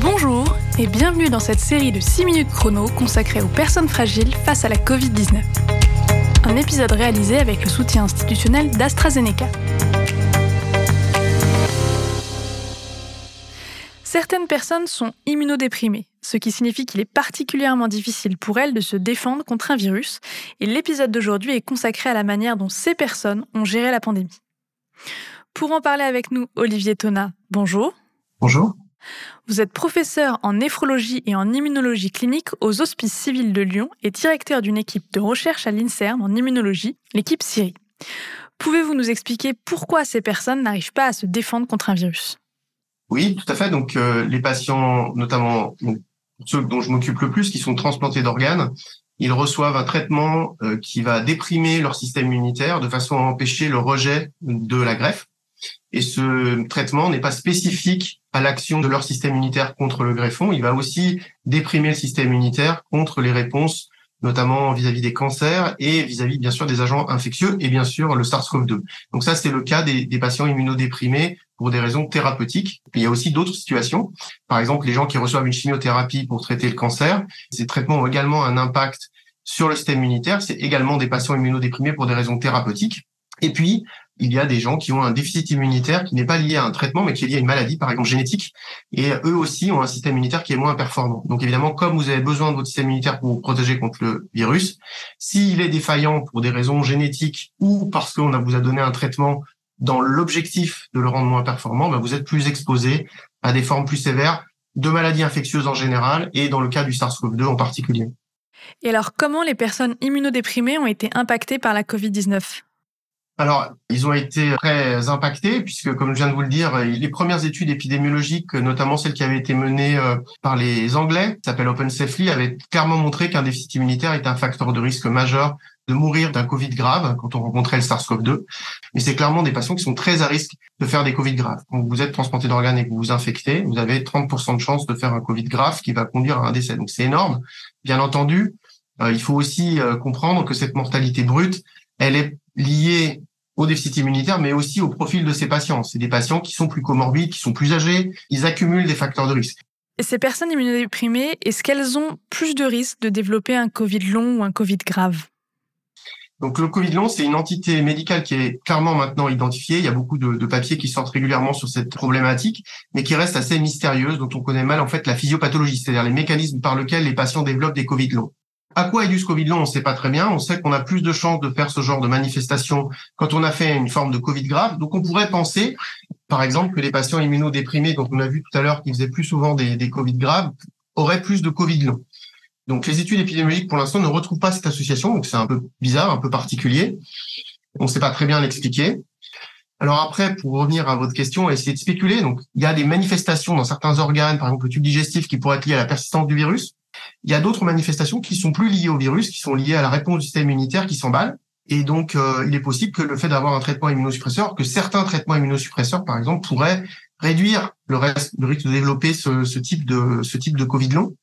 Bonjour et bienvenue dans cette série de 6 minutes chrono consacrée aux personnes fragiles face à la Covid-19. Un épisode réalisé avec le soutien institutionnel d'AstraZeneca. Certaines personnes sont immunodéprimées, ce qui signifie qu'il est particulièrement difficile pour elles de se défendre contre un virus, et l'épisode d'aujourd'hui est consacré à la manière dont ces personnes ont géré la pandémie. Pour en parler avec nous, Olivier Thaunat, bonjour. Bonjour. Vous êtes professeur en néphrologie et en immunologie clinique aux Hospices Civils de Lyon et directeur d'une équipe de recherche à l'INSERM en immunologie, l'équipe CIRI. Pouvez-vous nous expliquer pourquoi ces personnes n'arrivent pas à se défendre contre un virus ? Oui, tout à fait. Donc, les patients, notamment ceux dont je m'occupe le plus, qui sont transplantés d'organes, ils reçoivent un traitement qui va déprimer leur système immunitaire de façon à empêcher le rejet de la greffe. Et ce traitement n'est pas spécifique à l'action de leur système immunitaire contre le greffon. Il va aussi déprimer le système immunitaire contre les réponses, notamment vis-à-vis des cancers et vis-à-vis, bien sûr, des agents infectieux et, bien sûr, le SARS-CoV-2. Donc ça, c'est le cas des patients immunodéprimés pour des raisons thérapeutiques. Et il y a aussi d'autres situations. Par exemple, les gens qui reçoivent une chimiothérapie pour traiter le cancer, ces traitements ont également un impact sur le système immunitaire. C'est également des patients immunodéprimés pour des raisons thérapeutiques. Et puis, il y a des gens qui ont un déficit immunitaire qui n'est pas lié à un traitement, mais qui est lié à une maladie, par exemple génétique, et eux aussi ont un système immunitaire qui est moins performant. Donc évidemment, comme vous avez besoin de votre système immunitaire pour vous protéger contre le virus, s'il est défaillant pour des raisons génétiques ou parce qu'on vous a donné un traitement dans l'objectif de le rendre moins performant, vous êtes plus exposé à des formes plus sévères de maladies infectieuses en général, et dans le cas du SARS-CoV-2 en particulier. Et alors, comment les personnes immunodéprimées ont été impactées par la Covid-19 ? Alors, ils ont été très impactés puisque, comme je viens de vous le dire, les premières études épidémiologiques, notamment celles qui avaient été menées par les Anglais, qui s'appelle Open Safely, avaient clairement montré qu'un déficit immunitaire était un facteur de risque majeur de mourir d'un Covid grave quand on rencontrait le SARS-CoV-2. Mais c'est clairement des patients qui sont très à risque de faire des Covid graves. Quand vous êtes transplanté d'organes et que vous vous infectez, vous avez 30% de chances de faire un Covid grave qui va conduire à un décès. Donc c'est énorme. Bien entendu, il faut aussi comprendre que cette mortalité brute, elle est liée au déficit immunitaire, mais aussi au profil de ces patients. C'est des patients qui sont plus comorbides, qui sont plus âgés, ils accumulent des facteurs de risque. Et ces personnes immunodéprimées, est-ce qu'elles ont plus de risques de développer un Covid long ou un Covid grave ? Donc le Covid long, c'est une entité médicale qui est clairement maintenant identifiée. Il y a beaucoup de papiers qui sortent régulièrement sur cette problématique, mais qui reste assez mystérieuse, dont on connaît mal en fait la physiopathologie, c'est-à-dire les mécanismes par lesquels les patients développent des Covid longs. À quoi est dû ce Covid long ? On ne sait pas très bien. On sait qu'on a plus de chances de faire ce genre de manifestation quand on a fait une forme de Covid grave. Donc, on pourrait penser, par exemple, que les patients immunodéprimés, dont on a vu tout à l'heure qu'ils faisaient plus souvent des Covid graves, auraient plus de Covid long. Donc, les études épidémiologiques, pour l'instant, ne retrouvent pas cette association. Donc, c'est un peu bizarre, un peu particulier. On ne sait pas très bien l'expliquer. Alors après, pour revenir à votre question, essayer de spéculer. Donc, il y a des manifestations dans certains organes, par exemple le tube digestif, qui pourraient être liées à la persistance du virus. Il y a d'autres manifestations qui sont plus liées au virus, qui sont liées à la réponse du système immunitaire qui s'emballe. Et donc, il est possible que le fait d'avoir un traitement immunosuppresseur, que certains traitements immunosuppresseurs, par exemple, pourraient réduire le risque de développer ce type de Covid long.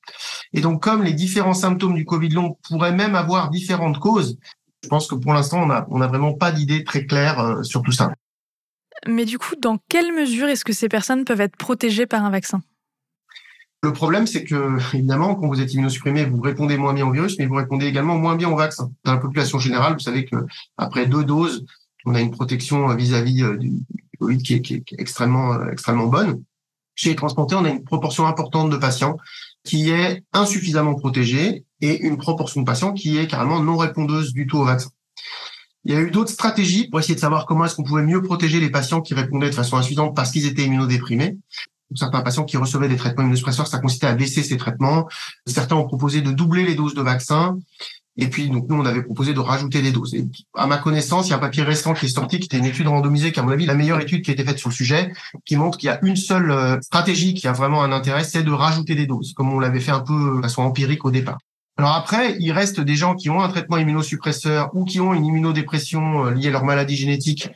Et donc, comme les différents symptômes du Covid long pourraient même avoir différentes causes, je pense que pour l'instant, on n'a vraiment pas d'idée très claire sur tout ça. Mais du coup, dans quelle mesure est-ce que ces personnes peuvent être protégées par un vaccin ? Le problème, c'est que, évidemment, quand vous êtes immunosupprimé, vous répondez moins bien au virus, mais vous répondez également moins bien au vaccin. Dans la population générale, vous savez que après 2 doses, on a une protection vis-à-vis du Covid qui est extrêmement bonne. Chez les transplantés, on a une proportion importante de patients qui est insuffisamment protégée et une proportion de patients qui est carrément non répondeuse du tout au vaccin. Il y a eu d'autres stratégies pour essayer de savoir comment est-ce qu'on pouvait mieux protéger les patients qui répondaient de façon insuffisante parce qu'ils étaient immunodéprimés. Certains patients qui recevaient des traitements immunosuppresseurs, ça consistait à baisser ces traitements. Certains ont proposé de doubler les doses de vaccins. Et puis, donc, nous, on avait proposé de rajouter des doses. Et à ma connaissance, il y a un papier récent qui est sorti, qui était une étude randomisée, qui est, à mon avis, la meilleure étude qui a été faite sur le sujet, qui montre qu'il y a une seule stratégie qui a vraiment un intérêt, c'est de rajouter des doses, comme on l'avait fait un peu de façon empirique au départ. Alors après, il reste des gens qui ont un traitement immunosuppresseur ou qui ont une immunodépression liée à leur maladie génétique,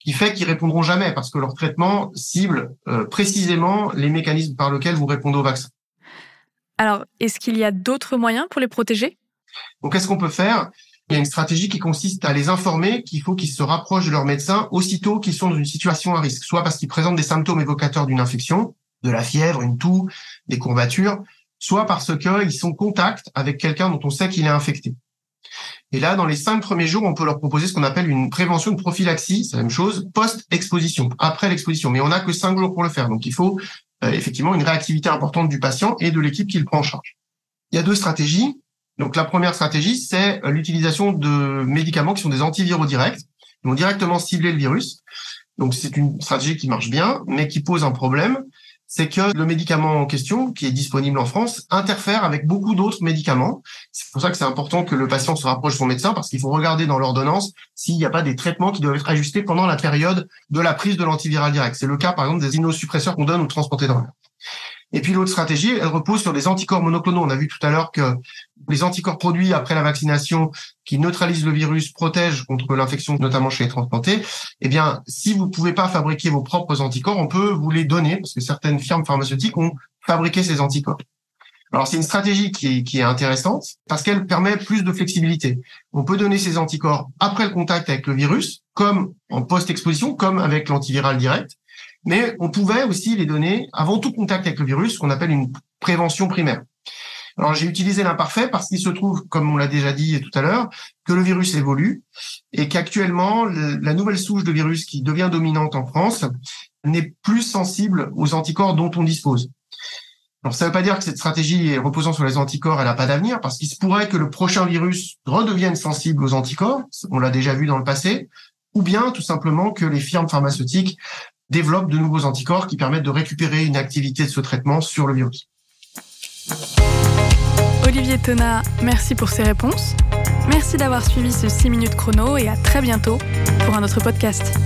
qui fait qu'ils répondront jamais parce que leur traitement cible précisément les mécanismes par lesquels vous répondez au vaccin. Alors, est-ce qu'il y a d'autres moyens pour les protéger ? Donc, qu'est-ce qu'on peut faire ? Il y a une stratégie qui consiste à les informer qu'il faut qu'ils se rapprochent de leur médecin aussitôt qu'ils sont dans une situation à risque, soit parce qu'ils présentent des symptômes évocateurs d'une infection, de la fièvre, une toux, des courbatures, soit parce qu'ils sont en contact avec quelqu'un dont on sait qu'il est infecté. Et là, dans les 5 premiers jours, on peut leur proposer ce qu'on appelle une prévention de prophylaxie, c'est la même chose, post-exposition, après l'exposition. Mais on n'a que 5 jours pour le faire, donc il faut effectivement une réactivité importante du patient et de l'équipe qui le prend en charge. Il y a 2 stratégies. Donc la première stratégie, c'est l'utilisation de médicaments qui sont des antiviraux directs, qui vont directement cibler le virus. Donc c'est une stratégie qui marche bien, mais qui pose un problème, c'est que le médicament en question, qui est disponible en France, interfère avec beaucoup d'autres médicaments. C'est pour ça que c'est important que le patient se rapproche de son médecin, parce qu'il faut regarder dans l'ordonnance s'il n'y a pas des traitements qui doivent être ajustés pendant la période de la prise de l'antiviral direct. C'est le cas, par exemple, des immunosuppresseurs qu'on donne aux transplantés dans l'air. Et puis l'autre stratégie, elle repose sur des anticorps monoclonaux. On a vu tout à l'heure que les anticorps produits après la vaccination qui neutralisent le virus protègent contre l'infection, notamment chez les transplantés. Eh bien, si vous ne pouvez pas fabriquer vos propres anticorps, on peut vous les donner, parce que certaines firmes pharmaceutiques ont fabriqué ces anticorps. Alors, c'est une stratégie qui est intéressante, parce qu'elle permet plus de flexibilité. On peut donner ces anticorps après le contact avec le virus, comme en post-exposition, comme avec l'antiviral direct. Mais on pouvait aussi les donner avant tout contact avec le virus, ce qu'on appelle une prévention primaire. Alors, j'ai utilisé l'imparfait parce qu'il se trouve, comme on l'a déjà dit tout à l'heure, que le virus évolue et qu'actuellement, la nouvelle souche de virus qui devient dominante en France n'est plus sensible aux anticorps dont on dispose. Alors, ça ne veut pas dire que cette stratégie reposant sur les anticorps, elle n'a pas d'avenir, parce qu'il se pourrait que le prochain virus redevienne sensible aux anticorps, on l'a déjà vu dans le passé, ou bien tout simplement que les firmes pharmaceutiques développent de nouveaux anticorps qui permettent de récupérer une activité de ce traitement sur le virus. Olivier Thaunat, merci pour ces réponses. Merci d'avoir suivi ce 6 minutes chrono et à très bientôt pour un autre podcast.